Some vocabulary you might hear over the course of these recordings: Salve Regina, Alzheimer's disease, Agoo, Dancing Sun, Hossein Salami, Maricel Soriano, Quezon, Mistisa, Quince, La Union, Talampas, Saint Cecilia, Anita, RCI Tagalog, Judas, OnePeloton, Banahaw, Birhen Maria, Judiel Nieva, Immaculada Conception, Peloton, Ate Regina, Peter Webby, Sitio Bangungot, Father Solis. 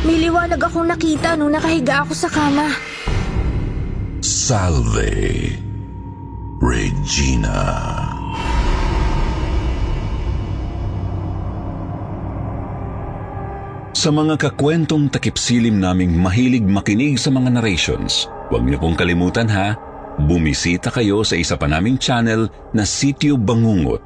May liwanag akong nakita nung nakahiga ako sa kama. Salve Regina. Sa mga kakwentong takipsilim naming mahilig makinig sa mga narrations, huwag niyo pong kalimutan ha, bumisita kayo sa isa pa naming channel na Sitio Bangungot.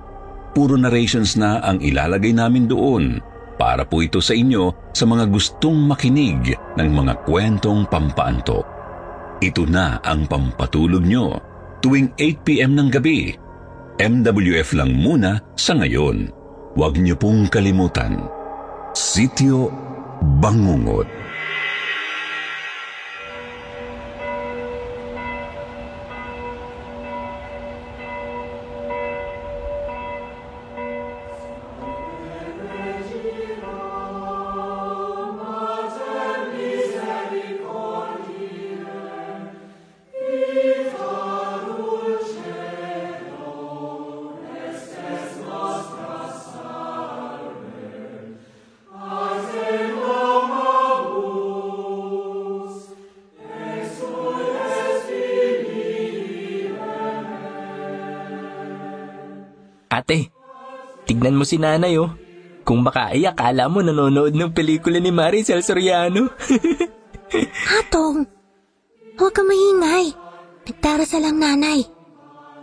Puro narrations na ang ilalagay namin doon. Para po ito sa inyo sa mga gustong makinig ng mga kwentong pampaantok. Ito na ang pampatulog nyo tuwing 8 p.m. ng gabi. MWF lang muna sa ngayon. Huwag nyo pong kalimutan. Sitio Bangungot. Ate, tignan mo si nanay oh. Kung makaiyak, kala mo nanonood ng pelikula ni Maricel Soriano. Atong, huwag kang mahingay. Nagdarasal lang nanay.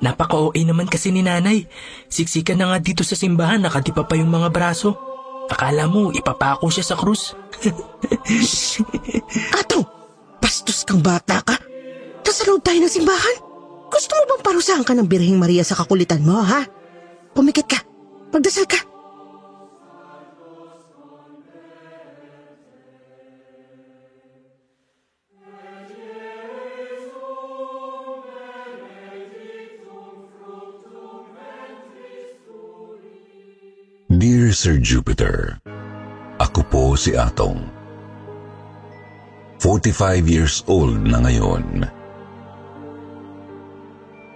Napaka-OA naman kasi ni nanay. Siksikan na nga dito sa simbahan, nakadipa pa yung mga braso. Akala mo, ipapako siya sa krus. Atong, bastos kang bata ka. Nasa loob tayo ng simbahan. Gusto mo bang parusahan ka ng Birhen Maria sa kakulitan mo, ha? Pumikit ka! Magdasal ka! Dear Sir Jupiter, ako po si Atong. 45 years old na ngayon.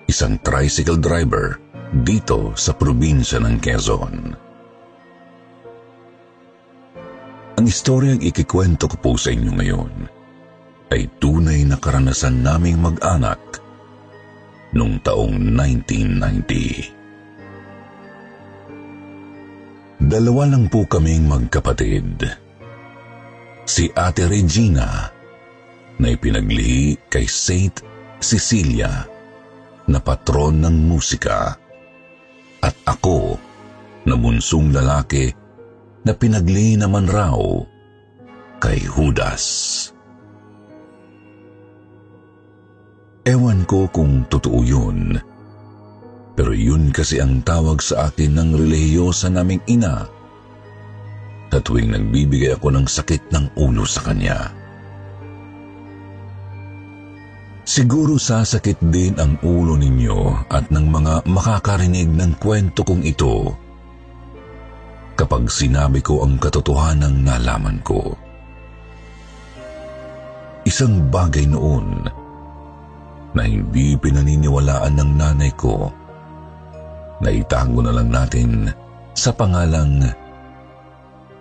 Isang tricycle driver dito sa probinsya ng Quezon. Ang istoryang ikikwento ko po sa inyo ngayon ay tunay na karanasan naming mag-anak noong taong 1990. Dalawa lang po kaming magkapatid. Si Ate Regina na ipinaglihi kay Saint Cecilia na patron ng musika. At ako, na bunsong lalaki, na pinagli naman raw kay Judas. Ewan ko kung totoo yun, pero yun kasi ang tawag sa akin ng relihiyosa naming ina sa tuwing nagbibigay ako ng sakit ng ulo sa kanya. Siguro sasakit din ang ulo ninyo at ng mga makakarinig ng kwento kong ito kapag sinabi ko ang katotohanan ng nalaman ko. Isang bagay noon na hindi pinaniniwalaan ng nanay ko na itago na lang natin sa pangalang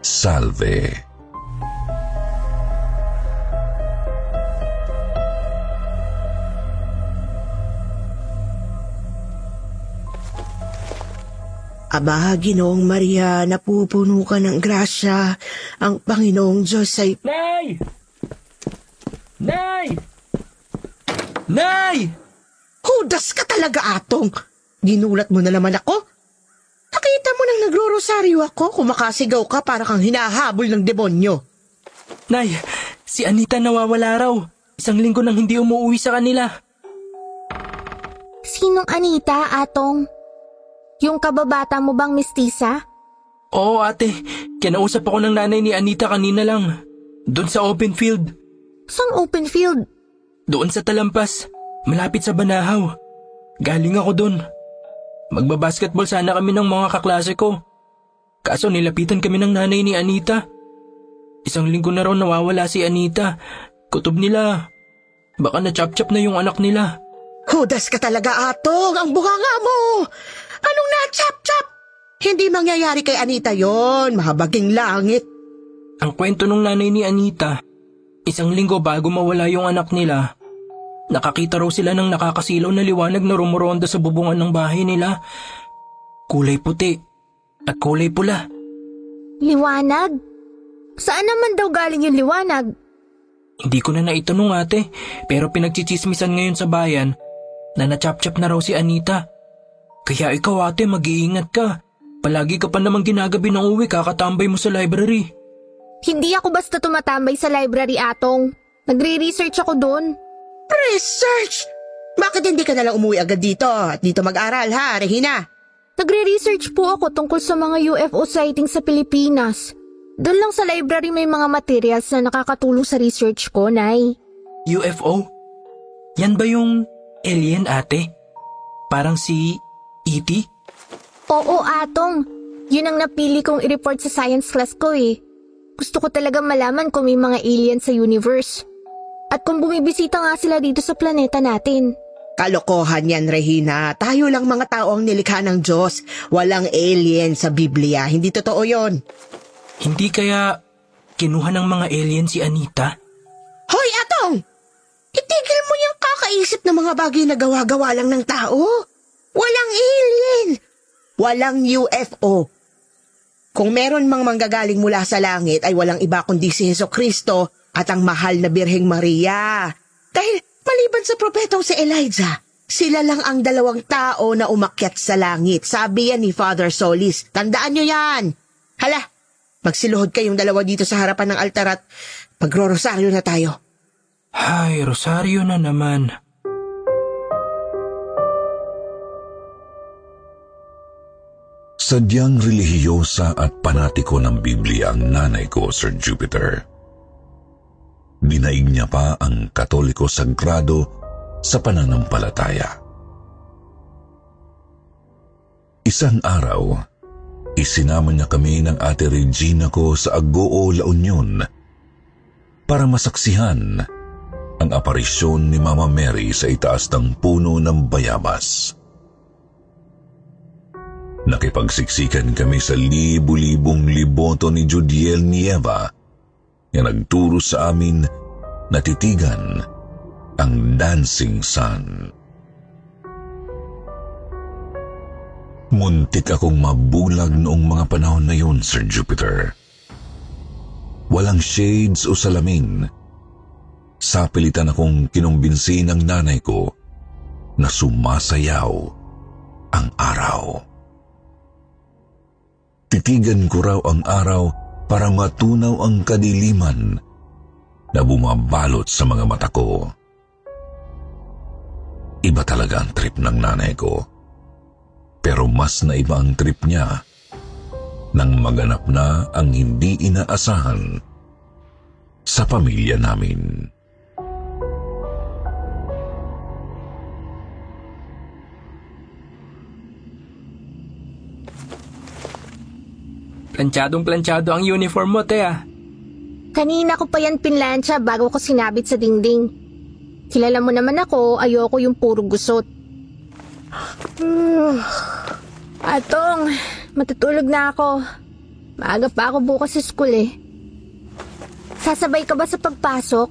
Salve. Aba, Ginoong Maria, napupuno ka ng grasya, ang Panginoong Diyos ay... Nay! Nay! Nay! Judas ka talaga, Atong! Ginulat mo na naman ako? Nakita mo nang nagro-rosaryo ako, kumakasigaw ka para kang hinahabol ng demonyo. Nay, si Anita nawawala raw. 1 linggo nang hindi umuwi sa kanila. Sinong Anita, Atong? Yung kababata mo bang mistisa? Oo, ate. Kinausap ako ng nanay ni Anita kanina lang. Doon sa open field. Saan open field? Doon sa Talampas, malapit sa Banahaw. Galing ako doon. Magbabasketball sana kami ng mga kaklase ko. Kaso nilapitan kami ng nanay ni Anita. Isang linggo na raw nawawala si Anita. Kutob nila. Baka na-chop-chop na yung anak nila. Judas ka talaga, Atong! Ang buhanga mo! Anong na-chop-chop? Hindi mangyayari kay Anita yon. Mahabaging langit. Ang kwento ng nanay ni Anita, isang linggo bago mawala yung anak nila, nakakita raw sila ng nakakasilaw na liwanag na rumoronda sa bubungan ng bahay nila. Kulay puti at kulay pula. Liwanag? Saan naman daw galing yung liwanag? Hindi ko na naitanong, ate, pero pinagchichismisan ngayon sa bayan na nachap-chap na raw si Anita. Kaya ikaw, ate, mag-iingat ka. Palagi ka pa namang ginagabi ng uwi, kakatambay mo sa library. Hindi ako basta tumatambay sa library, Atong. Nagre-research ako doon. Research? Bakit hindi ka nalang umuwi agad dito at dito mag-aral, ha, Regina? Nagre-research po ako tungkol sa mga UFO sightings sa Pilipinas. Doon lang sa library may mga materials na nakakatulong sa research ko, Nay. UFO? Yan ba yung alien, ate? Parang si E.T.? Oo, Atong. Yun ang napili kong i-report sa science class ko, eh. Gusto ko talaga malaman kung may mga alien sa universe. At kung bumibisita nga sila dito sa planeta natin. Kalokohan yan, Regina. Tayo lang mga tao ang nilikha ng Diyos. Walang alien sa Biblia. Hindi totoo yon. Hindi kaya kinuha ng mga alien si Anita? Hoy, Atong! Itigil mo yung kakaisip ng mga bagay na gawa-gawa lang ng tao. Walang alien. Walang UFO. Kung meron mang manggagaling mula sa langit ay walang iba kundi si Hesus Kristo at ang mahal na Birhen Maria. Dahil maliban sa propetong si Elijah, sila lang ang dalawang tao na umakyat sa langit. Sabi yan ni Father Solis. Tandaan nyo yan. Hala, magsiluhod kayong dalawa dito sa harapan ng altar at magro-rosaryo na tayo. Hay, rosaryo na naman. Sadyang relihiyosa at panatiko ng Biblia ang nanay ko, Sir Jupiter. Dinaig niya pa ang Katoliko Sagrado sa pananampalataya. Isang araw, isinama niya kami ng Ate Regina ko sa Agoo, La Union para masaksihan ang aparisyon ni Mama Mary sa itaas ng puno ng bayabas. Nakipagsiksikan kami sa libu-libong liboto ni Judiel Nieva na nagturo sa amin na titigan ang Dancing Sun. Muntik akong mabulag noong mga panahon na yun, Sir Jupiter. Walang shades o salamin. Sapilitan akong kinumbinsi ng nanay ko na sumasayaw ang araw. Titigan ko raw ang araw para matunaw ang kadiliman na bumabalot sa mga mata ko. Iba talaga ang trip ng nanay ko. Pero mas na iba ang trip niya nang maganap na ang hindi inaasahan sa pamilya namin. Planchadong-planchado ang uniform mo, Tea. Kanina ko pa yan pinlansya bago ko sinabit sa dingding. Kilala mo naman ako, ayoko yung puro gusot. Atong, matutulog na ako. Maaga pa ako bukas sa school, eh. Sasabay ka ba sa pagpasok?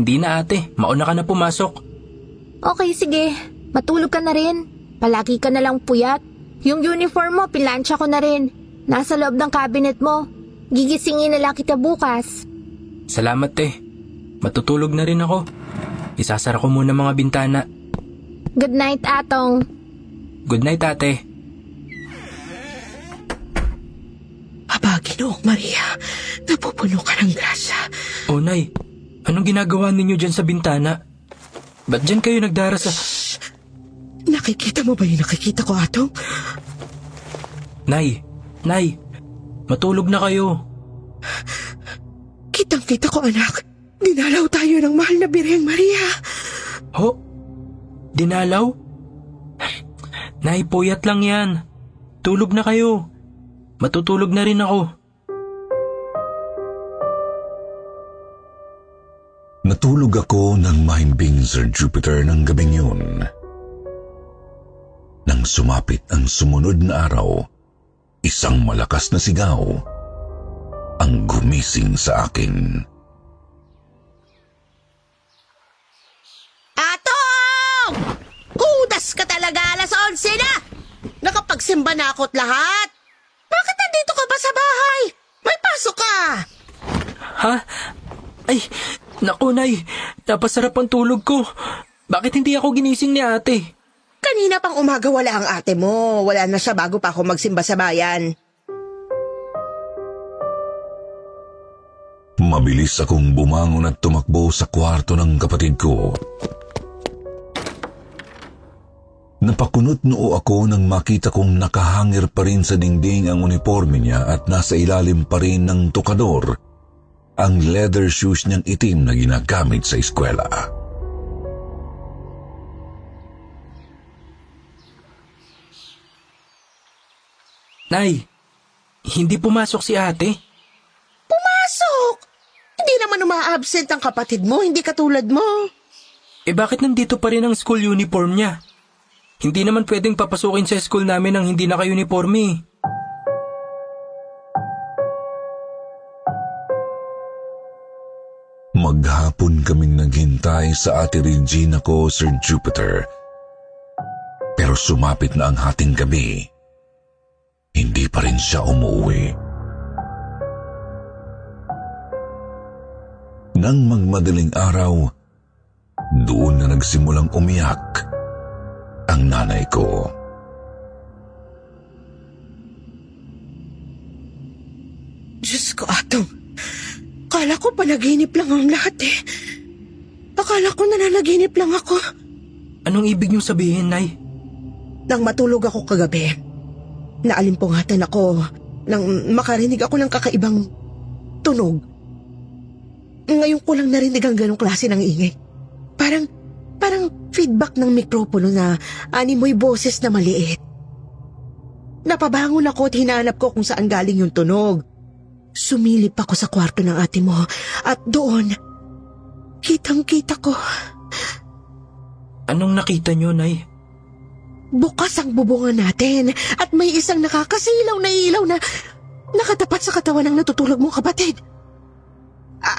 Hindi na, ate, mauna ka na pumasok. Okay, sige, matulog ka na rin. Palagi ka na lang puyat. Yung uniform mo, pinlansya ko na rin. Nasa loob ng cabinet mo. Gigisingin na lang kita bukas. Salamat, te. Matutulog na rin ako. Isasara ko muna mga bintana. Good night, Atong. Good night, ate. Aba, Ginoong Maria, napupuno ka ng grasya. O, Nay, anong ginagawa ninyo dyan sa bintana? Ba't dyan kayo nagdara sa... Shh! Nakikita mo ba yung nakikita ko, Atong? Nay, matulog na kayo. Kitang Nakita ko, anak. Dinalaw tayo ng mahal na Birhen Maria. Ho? Dinalaw? Nay, puyat lang yan. Tulog na kayo. Matutulog na rin ako. Natulog ako ng mahimbing, Sir Jupiter, ng gabing yun. Nang sumapit ang sumunod na araw, isang malakas na sigaw ang gumising sa akin. Atong! Kudas ka talaga, alas 11 na! Nakapagsimba na ako't lahat! Bakit nandito ka ba sa bahay? May pasok ka! Ha? Ay, naku, Nay. Napasarap ang tulog ko. Bakit hindi ako ginising ni ate? Kanina pang umaga wala ang ate mo. Wala na siya bago pa ako magsimba sa bayan. Mabilis akong bumangon at tumakbo sa kwarto ng kapatid ko. Napakunot noo ako nang makita kong nakahangir pa rin sa dingding ang uniforme niya at nasa ilalim pa rin ng tukador ang leather shoes niyang itim na ginagamit sa eskwela. Nay, hindi pumasok si ate? Pumasok? Hindi naman uma-absent ang kapatid mo, hindi katulad mo. Eh bakit nandito pa rin ang school uniform niya? Hindi naman pwedeng papasukin sa school namin ang hindi naka-uniforme eh. Maghapon kaming naghintay sa Ate Regina ko, Sir Jupiter. Pero sumapit na ang hating gabi. Hindi pa rin siya umuwi. Nang magmadaling araw, doon na nagsimulang umiyak ang nanay ko. Diyos ko, Atong. Akala ko panaginip lang ang lahat eh. Akala ko nananaginip lang ako. Anong ibig niyong sabihin, Nay? Nang matulog ako kagabi, naalimpungatan ako nang makarinig ako ng kakaibang tunog. Ngayon ko lang narinig ang ganong klase ng ingay. Parang feedback ng mikropono na animoy boses na maliit. Napabangon ako at hinanap ko kung saan galing yung tunog. Sumilip ako sa kwarto ng ate mo at doon, kitang-kita ko. Anong nakita niyo, Nay? Bukas ang bubungan natin at may isang nakakasilaw na ilaw na nakatapat sa katawan ng natutulog mong kapatid.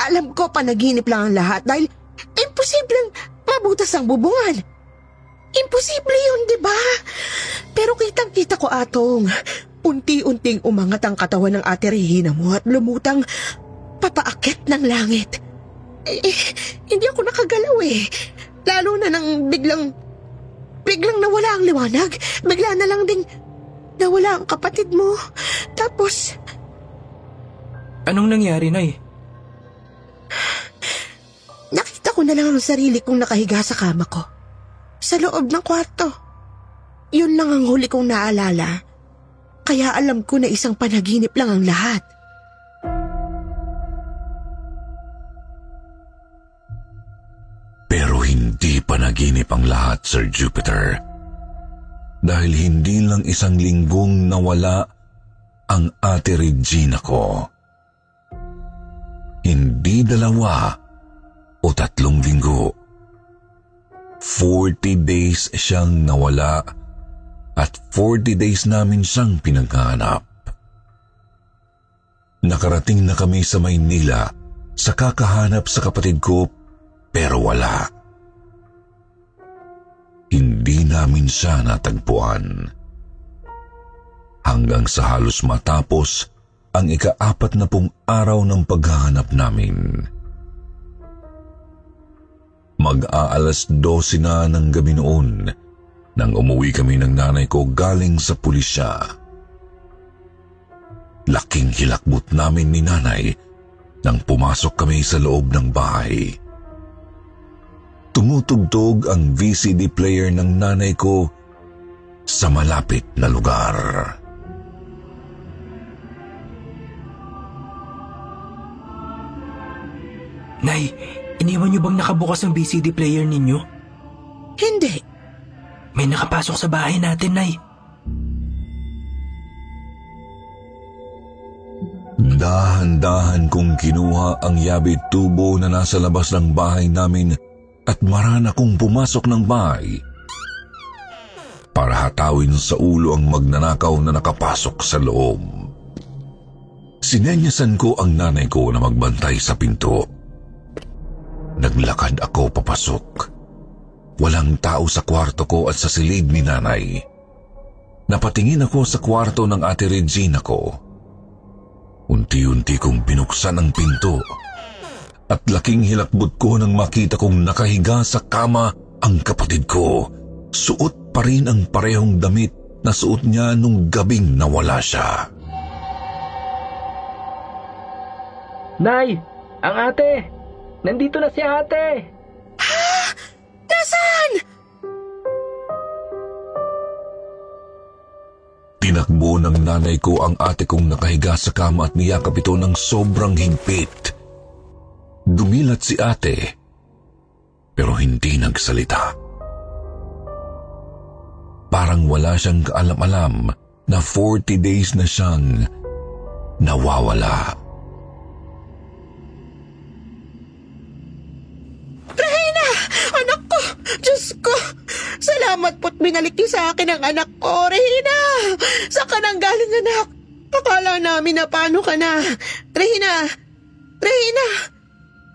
Alam ko panaginip lang ang lahat dahil imposibleng pabutas ang bubungan. Imposible yun, di ba? Pero kitang-kita ko, Atong. Unti-unting umangat ang katawan ng Ate Regina mo at lumutang papaakyat ng langit. Hindi ako nakagalaw eh. Lalo na nang biglang nawala ang liwanag. Bigla na lang ding nawala ang kapatid mo. Tapos... Anong nangyari, Nay? Nakita ko na lang ang sarili kong nakahiga sa kama ko. Sa loob ng kwarto. Yun lang ang huli kong naalala. Kaya alam ko na isang panaginip lang ang lahat. Pero hindi panaginip ang lahat, Sir Jupiter. Dahil hindi lang isang linggong nawala ang Ate Regina ko. Hindi 2 o 3 linggo. 40 days siyang nawala at 40 days namin siyang pinaghahanap. Nakarating na kami sa Maynila sa kakahanap sa kapatid ko pero wala. Hindi namin siya natagpuan. Hanggang sa halos matapos ang 40 araw ng paghahanap namin. Mag-aalas 12 na ng gabi noon nang umuwi kami ng nanay ko galing sa pulisya. Laking hilakbot namin ni nanay nang pumasok kami sa loob ng bahay. Tumutugtog ang VCD player ng nanay ko sa malapit na lugar. Nay, iniwan niyo bang nakabukas ang VCD player ninyo? Hindi. May nakapasok sa bahay natin, Nay. Dahan-dahan kong kinuha ang yabit tubo na nasa labas ng bahay namin at marana kong pumasok ng bahay para hatawin sa ulo ang magnanakaw na nakapasok sa loob. Sinenyasan ko ang nanay ko na magbantay sa pinto. Naglakad ako papasok. Walang tao sa kwarto ko at sa silid ni nanay. Napatingin ako sa kwarto ng Ate Regina ko. Unti-unti kong binuksan ang pinto at laking hilakbot ko nang makita kong nakahiga sa kama ang kapatid ko. Suot pa rin ang parehong damit na suot niya nung gabing nawala siya. Nay! Ang ate! Nandito na si ate! Ha? Nasaan? Tinakbo ng nanay ko ang ate kong nakahiga sa kama at niyakap ito ng sobrang higpit. Dumilat si ate, pero hindi nagsalita. Parang wala siyang kaalam-alam na 40 days na siyang nawawala. Regina! Anak ko! Diyos ko! Salamat po't binalik niyo sa akin ang anak ko, Regina! Saan ka nang galing, anak? Akala namin na paano ka na. Regina! Regina!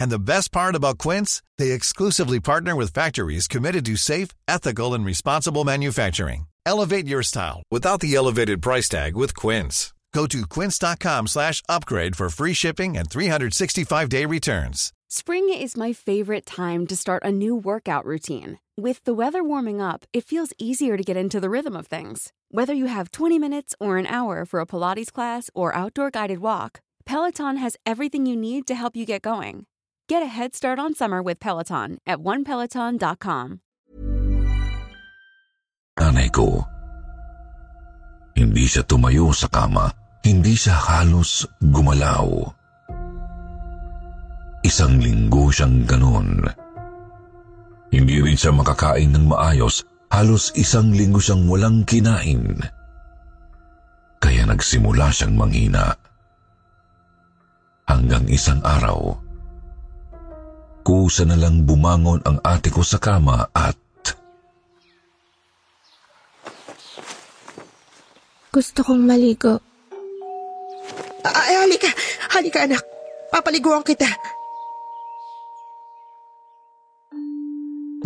And the best part about Quince, they exclusively partner with factories committed to safe, ethical, and responsible manufacturing. Elevate your style without the elevated price tag with Quince. Go to quince.com/upgrade for free shipping and 365-day returns. Spring is my favorite time to start a new workout routine. With the weather warming up, it feels easier to get into the rhythm of things. Whether you have 20 minutes or an hour for a Pilates class or outdoor guided walk, Peloton has everything you need to help you get going. Get a head start on summer with Peloton at OnePeloton.com. Nanay ko. Hindi siya tumayo sa kama, hindi siya halos gumalaw. Isang linggo siyang ganun. Hindi rin siya makakain ng maayos. Halos isang linggo siyang walang kinain. Kaya nagsimula siyang manghina. Hanggang isang araw, kusa na lang bumangon ang ate ko sa kama at... Gusto kong maligo. Halika! Halika, anak! Papaliguan kita!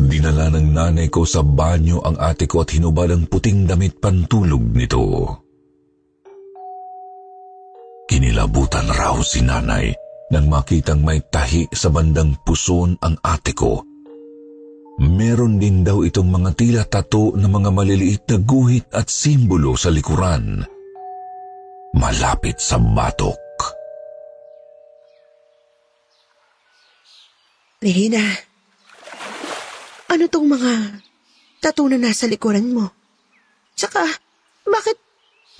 Dinala ng nanay ko sa banyo ang ate ko at hinubad ang puting damit pantulog nito. Kinilabutan raw si nanay nang makitang may tahi sa bandang puson ang ate ko. Meron din daw itong mga tila tato na mga maliliit na guhit at simbolo sa likuran, malapit sa batok. Regina, ano tong mga tattoo na nasa likuran mo? Tsaka, bakit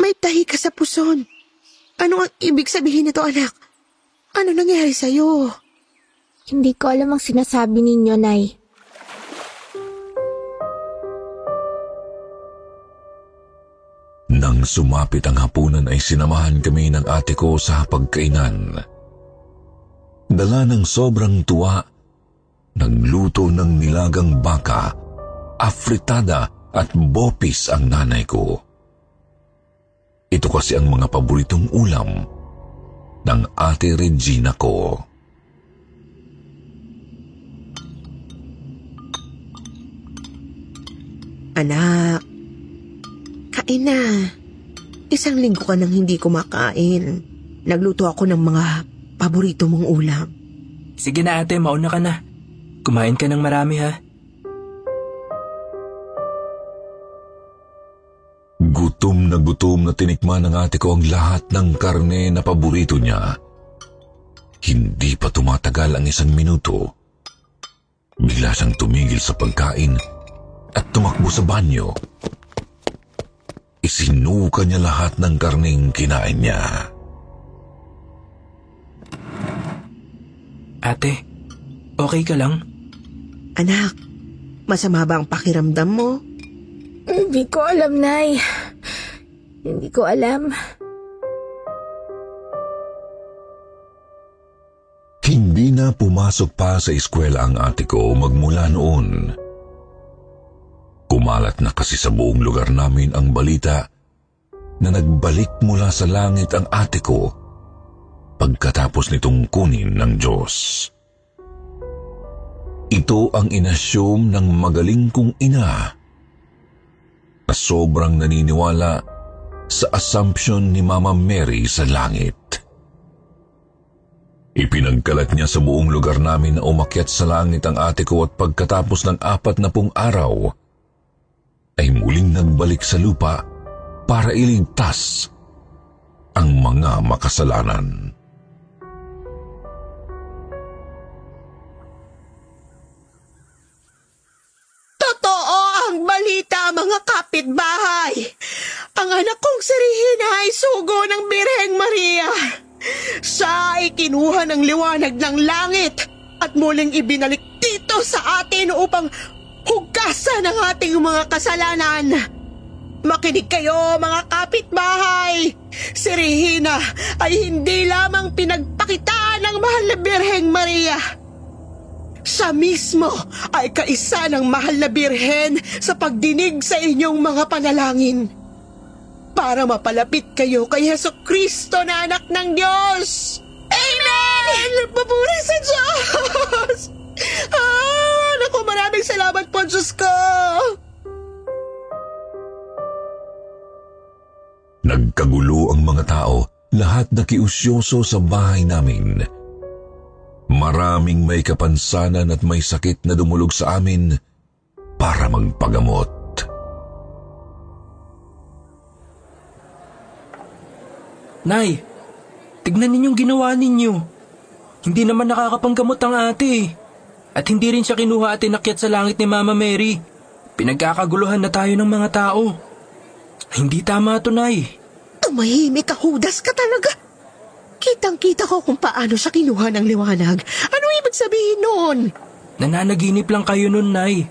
may tahi ka sa puson? Ano ang ibig sabihin nito, anak? Ano nangyari sa'yo? Hindi ko alam ang sinasabi ninyo, Nay. Nang sumapit ang hapunan ay sinamahan kami ng ate ko sa pagkainan. Dala ng sobrang tuwa, nagluto ng nilagang baka, afritada at bopis ang nanay ko. Ito kasi ang mga paboritong ulam ng Ate Regina ko. Anak, kain na. Isang linggo ka nang hindi kumakain. Nagluto ako ng mga paborito mong ulam. Sige na ate, mauna ka na. Kumain ka ng marami, ha? Gutom na tinikman ng ate ko ang lahat ng karne na paborito niya. Hindi pa tumatagal ang 1 minuto. Bigla siyang tumigil sa pagkain at tumakbo sa banyo. Isinuka niya lahat ng karneng kinain niya. Ate, okay ka lang? Anak, masama ba ang pakiramdam mo? Hindi ko alam, Nay. Hindi ko alam. Hindi na pumasok pa sa eskwela ang ate ko magmula noon. Kumalat na kasi sa buong lugar namin ang balita na nagbalik mula sa langit ang ate ko pagkatapos nitong kunin ng Diyos. Ito ang inasyum ng magaling kong ina na sobrang naniniwala sa assumption ni Mama Mary sa langit. Ipinagkalat niya sa buong lugar namin na umakyat sa langit ang ate ko at pagkatapos ng 40 araw, ay muling nagbalik sa lupa para iligtas ang mga makasalanan. Totoo ang balita, mga kapitbahay! Ang anak kong si Regina ay sugo ng Birhen Maria. Siya ay kinuha ng liwanag ng langit at muling ibinalik dito sa atin upang hugasan ang ating mga kasalanan. Makinig kayo, mga kapitbahay. Si Regina ay hindi lamang pinagpakitaan ng mahal na Birhen Maria. Siya mismo ay kaisa ng mahal na Birhen sa pagdinig sa inyong mga panalangin. Para mapalapit kayo kay Hesus Kristo na anak ng Diyos. Amen! Papuri sa Diyos! Ah, naku, maraming salamat po, Diyos ko! Nagkagulo ang mga tao, lahat nakiusyoso sa bahay namin. Maraming may kapansanan at may sakit na dumulog sa amin para magpagamot. Nay, tignan ninyong ginawa ninyo. Hindi naman nakakapanggamot ang ate. At hindi rin siya kinuha at inakyat sa langit ni Mama Mary. Pinagkakaguluhan na tayo ng mga tao. Hindi tama ito, Nay. Tumahimik ka, Judas ka talaga. Kitang-kita ko kung paano siya kinuha ng liwanag. Ano ibig sabihin noon? Nananaginip lang kayo noon, Nay.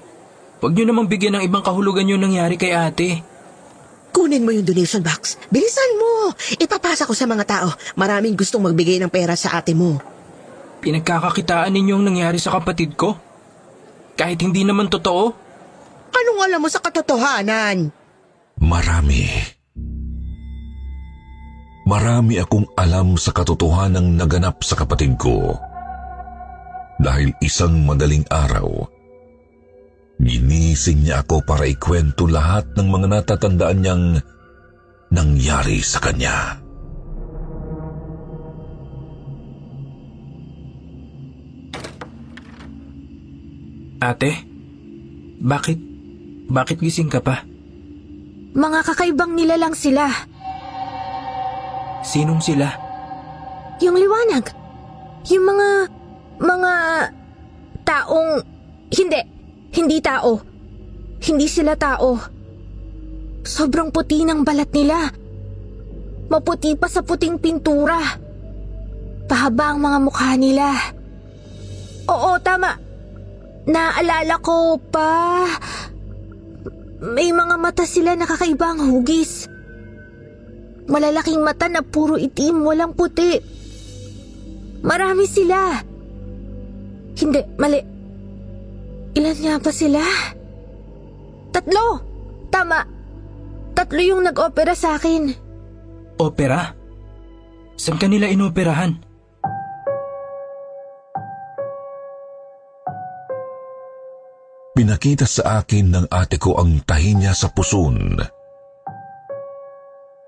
Huwag niyo namang bigyan ng ibang kahulugan yung nangyari kay ate. Kunin mo yung donation box. Bilisan mo! Ipapasa ko sa mga tao. Maraming gustong magbigay ng pera sa ate mo. Pinagkakakitaan ninyo ang nangyari sa kapatid ko? Kahit hindi naman totoo? Anong alam mo sa katotohanan? Marami akong alam sa katotohanang naganap sa kapatid ko. Dahil isang madaling araw, ginising niya ako para ikwento lahat ng mga natatandaan niyang nangyari sa kanya. Ate, bakit gising ka pa? Mga kakaibang nila lang sila. Sinong sila? Yung liwanag. Yung mga taong, Hindi tao. Hindi sila tao. Sobrang puti ng balat nila. Maputi pa sa puting pintura. Pahaba ang mga mukha nila. Oo, tama. Naaalala ko pa. May mga mata sila na kakaibang hugis. Malalaking mata na puro itim, walang puti. Marami sila. Hindi, mali. Ilan nga ba sila? 3! Tama. 3 yung nag-opera sa akin. Opera? Saan ka nila inoperahan? Pinakita sa akin ng ate ko ang tahi niya sa puson.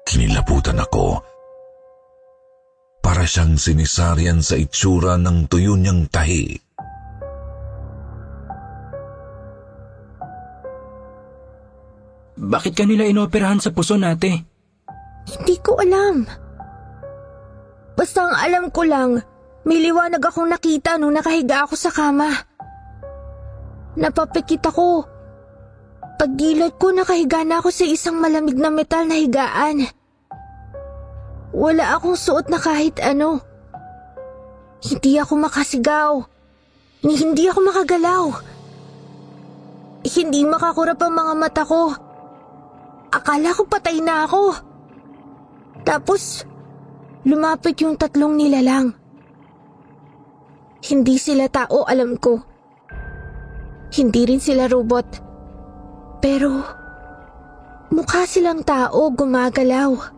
Kinilabutan ako. Para siyang sinisaryan sa itsura ng tuyo niyang tahi. Bakit kanila inoperahan sa puso, ate? Hindi ko alam. Basta ang alam ko lang, may liwanag akong nakita nung nakahiga ako sa kama. Napapikit ako. Pagdilat ko, nakahiga na ako sa isang malamig na metal na higaan. Wala akong suot na kahit ano. Hindi ako makasigaw. Hindi ako makagalaw. Hindi makakurap ang mga mata ko. Akala ko patay na ako. Tapos, lumapit yung tatlong nilalang. Hindi sila tao, alam ko. Hindi rin sila robot. Pero, mukha silang tao gumagalaw.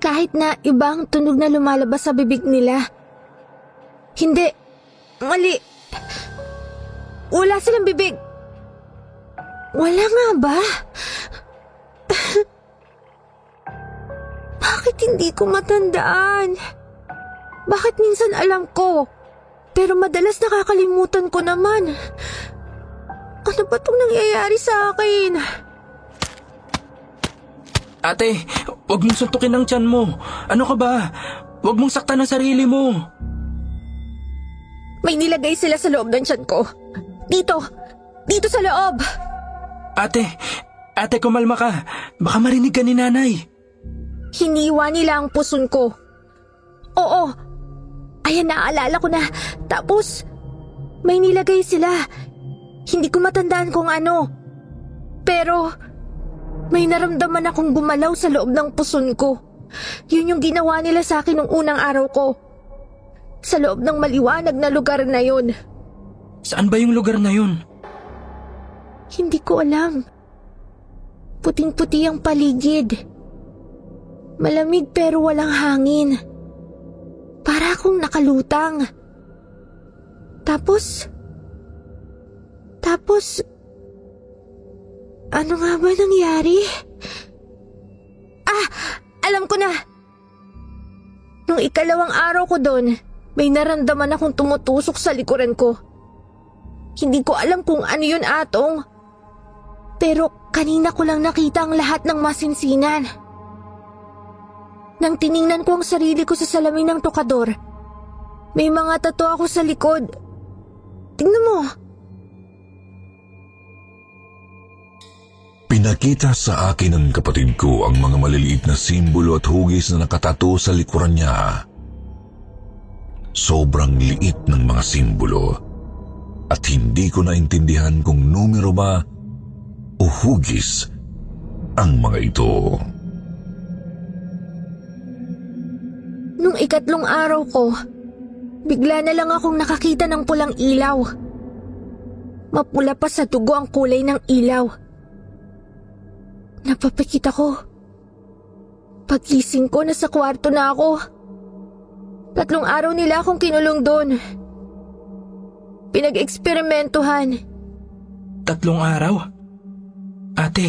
Kahit na ibang tunog na lumalabas sa bibig nila. Hindi, mali. Wala silang bibig. Wala nga ba? Bakit hindi ko matandaan? Bakit minsan alam ko? Pero madalas nakakalimutan ko naman. Ano ba itong nangyayari sa akin? Ate, huwag mong suntukin ang tiyan mo. Ano ka ba? Huwag mong saktan ang sarili mo. May nilagay sila sa loob ng tiyan ko. Dito! Dito sa loob! Ate, kumalma ka. Baka marinig ka ni nanay. Hiniwa nila ang puson ko. Oo. Ayan, naaalala ko na. Tapos, may nilagay sila. Hindi ko matandaan kung ano. Pero, may naramdaman akong gumalaw sa loob ng puson ko. Yun yung ginawa nila sa akin nung unang araw ko. Sa loob ng maliwanag na lugar na yun. Saan ba yung lugar na yun? Hindi ko alam. Puting-puti ang paligid. Malamig pero walang hangin. Para akong nakalutang. Tapos, ano nga ba nangyari? Ah, alam ko na! Nung ikalawang araw ko doon, may naramdaman akong tumutusok sa likuran ko. Hindi ko alam kung ano yun, atong. Pero kanina ko lang nakita ang lahat ng masinsinan. Nang tiningnan ko ang sarili ko sa salamin ng tokador, may mga tato ako sa likod. Tingnan mo! Pinakita sa akin ng kapatid ko ang mga maliliit na simbolo at hugis na nakatato sa likuran niya. Sobrang liit ng mga simbolo at hindi ko naintindihan kung numero ba o hugis ang mga ito. Nung ikatlong araw ko, bigla na lang akong nakakita ng pulang ilaw. Mapula pa sa dugo ang kulay ng ilaw. Napapikit ako. Pagising ko, nasa kwarto na ako. 3 araw nila akong kinulong doon. Pinag-eksperimentuhan. 3 araw? Ate,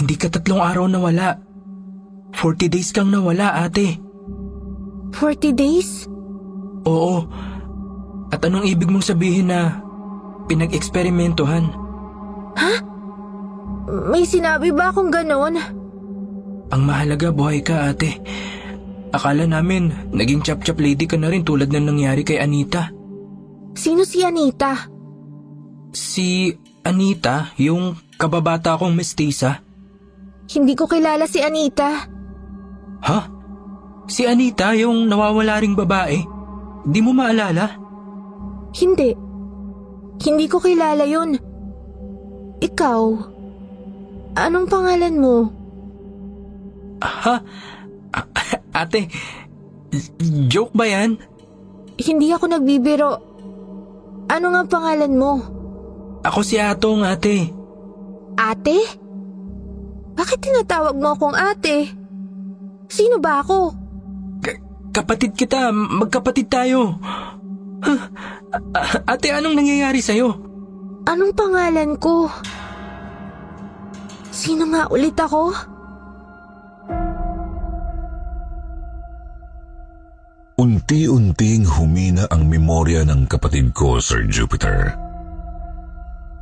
hindi ka 3 araw nawala. 40 days kang nawala, ate. 40 days? Oo. At anong ibig mong sabihin na pinag-eksperimentuhan? Ha? May sinabi ba akong ganon? Ang mahalaga, buhay ka, ate. Akala namin, naging chap-chap lady ka na rin tulad ng nangyari kay Anita. Sino si Anita? Si Anita, yung kababata kong mistisa. Hindi ko kilala si Anita. Ha? Si Anita, yung nawawala ring babae? Di mo maalala? Hindi. Hindi ko kilala yun. Ikaw... anong pangalan mo? Ha? Ate, joke ba yan? Hindi ako nagbibiro. Ano nga pangalan mo? Ako si Atong, ate. Ate? Bakit tinatawag mo akong ate? Sino ba ako? Kapatid kita, magkapatid tayo. Ate, anong nangyayari sa'yo? Anong pangalan ko? Sino nga ulit ako? Unti-unting humina ang memorya ng kapatid ko, Sir Jupiter.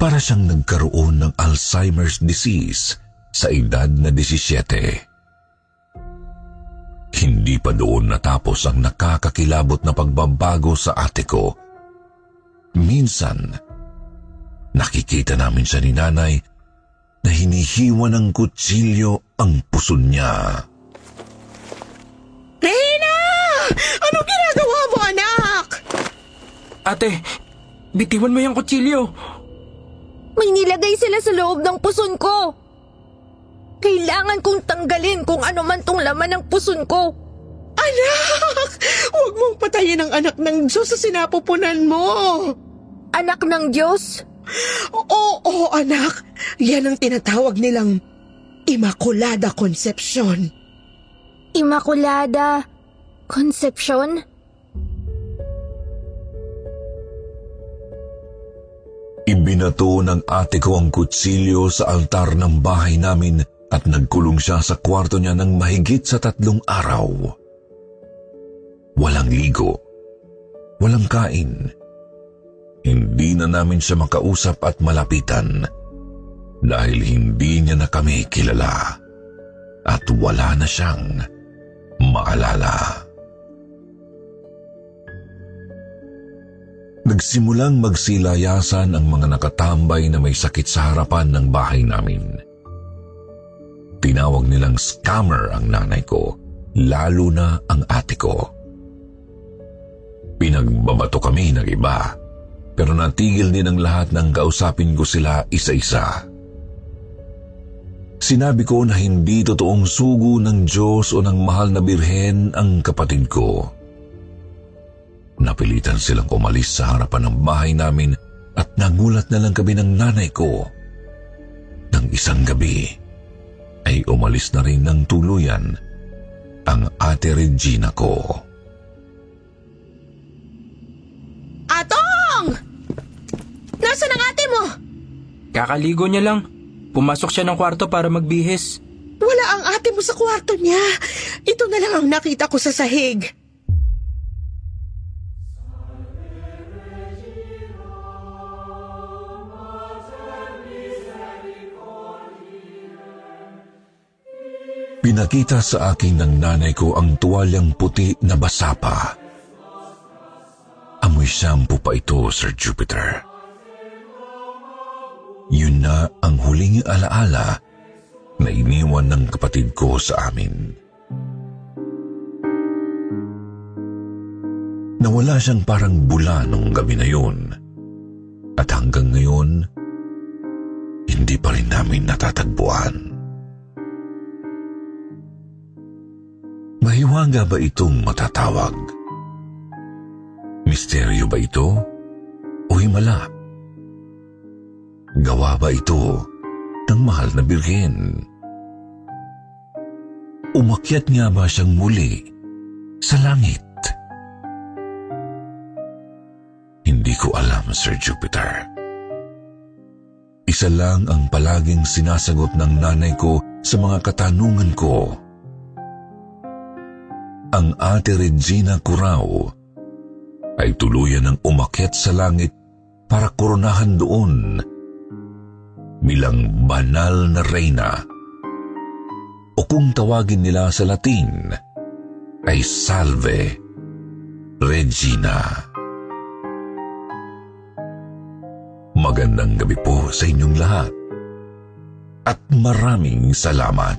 para siyang nagkaroon ng Alzheimer's disease sa edad na 17. Hindi pa doon natapos ang nakakakilabot na pagbabago sa ate ko. Minsan, nakikita namin siya ni nanay na hinihiwa ng kutsilyo ang puso niya. Regina! Ano ginagawa mo, anak? Ate, bitawan mo yung kutsilyo. May nilagay sila sa loob ng puson ko. Kailangan kong tanggalin kung ano man tong laman ng puson ko. Anak! Huwag mong patayin ang anak ng Diyos sa sinapupunan mo. Anak ng Diyos? Oo, anak. Yan ang tinatawag nilang Immaculada Conception. Immaculada Conception? Ibinato ng ate ko ang kutsilyo sa altar ng bahay namin at nagkulong siya sa kwarto niya ng mahigit sa 3 araw. Walang ligo, walang kain. Hindi na namin siya makausap at malapitan dahil hindi niya na kami kilala at wala na siyang maalala. Nagsimulang magsilayasan ang mga nakatambay na may sakit sa harapan ng bahay namin. Tinawag nilang scammer ang nanay ko, lalo na ang ate ko. Pinagbabato kami ng iba. Pero natigil din ang lahat ng kausapin ko sila isa-isa. Sinabi ko na hindi totoong sugo ng Diyos o ng mahal na birhen ang kapatid ko. Napilitan silang umalis sa harapan ng bahay namin at nagulat na lang kami ng nanay ko. Nang isang gabi, ay umalis na rin ng tuluyan ang Ate Regina ko. Atong! Nasaan ang ate mo? Kakaligo niya lang. Pumasok siya ng kwarto para magbihis. Wala ang ate mo sa kwarto niya. Ito na lang ang nakita ko sa sahig. Pinakita sa akin ng nanay ko ang tuwalyang puti na basa pa. Amoy shampoo pa ito, Sir Jupiter. Yun na ang huling alaala na iniwan ng kapatid ko sa amin. Nawala siyang parang bula nung gabi na yun. At hanggang ngayon, hindi pa rin namin natatagpuan. Mahiwaga ba itong matatawag? Misteryo ba ito? O himala? Gawa ba ito ng mahal na birhen? Umakyat nga ba siyang muli sa langit? Hindi ko alam, Sir Jupiter. Isa lang ang palaging sinasagot ng nanay ko sa mga katanungan ko. Ang Ate Regina Curao ay tuluyan ng umakyat sa langit para koronahan doon bilang banal na reyna, o kung tawagin nila sa Latin ay Salve Regina. Magandang gabi po sa inyong lahat at maraming salamat.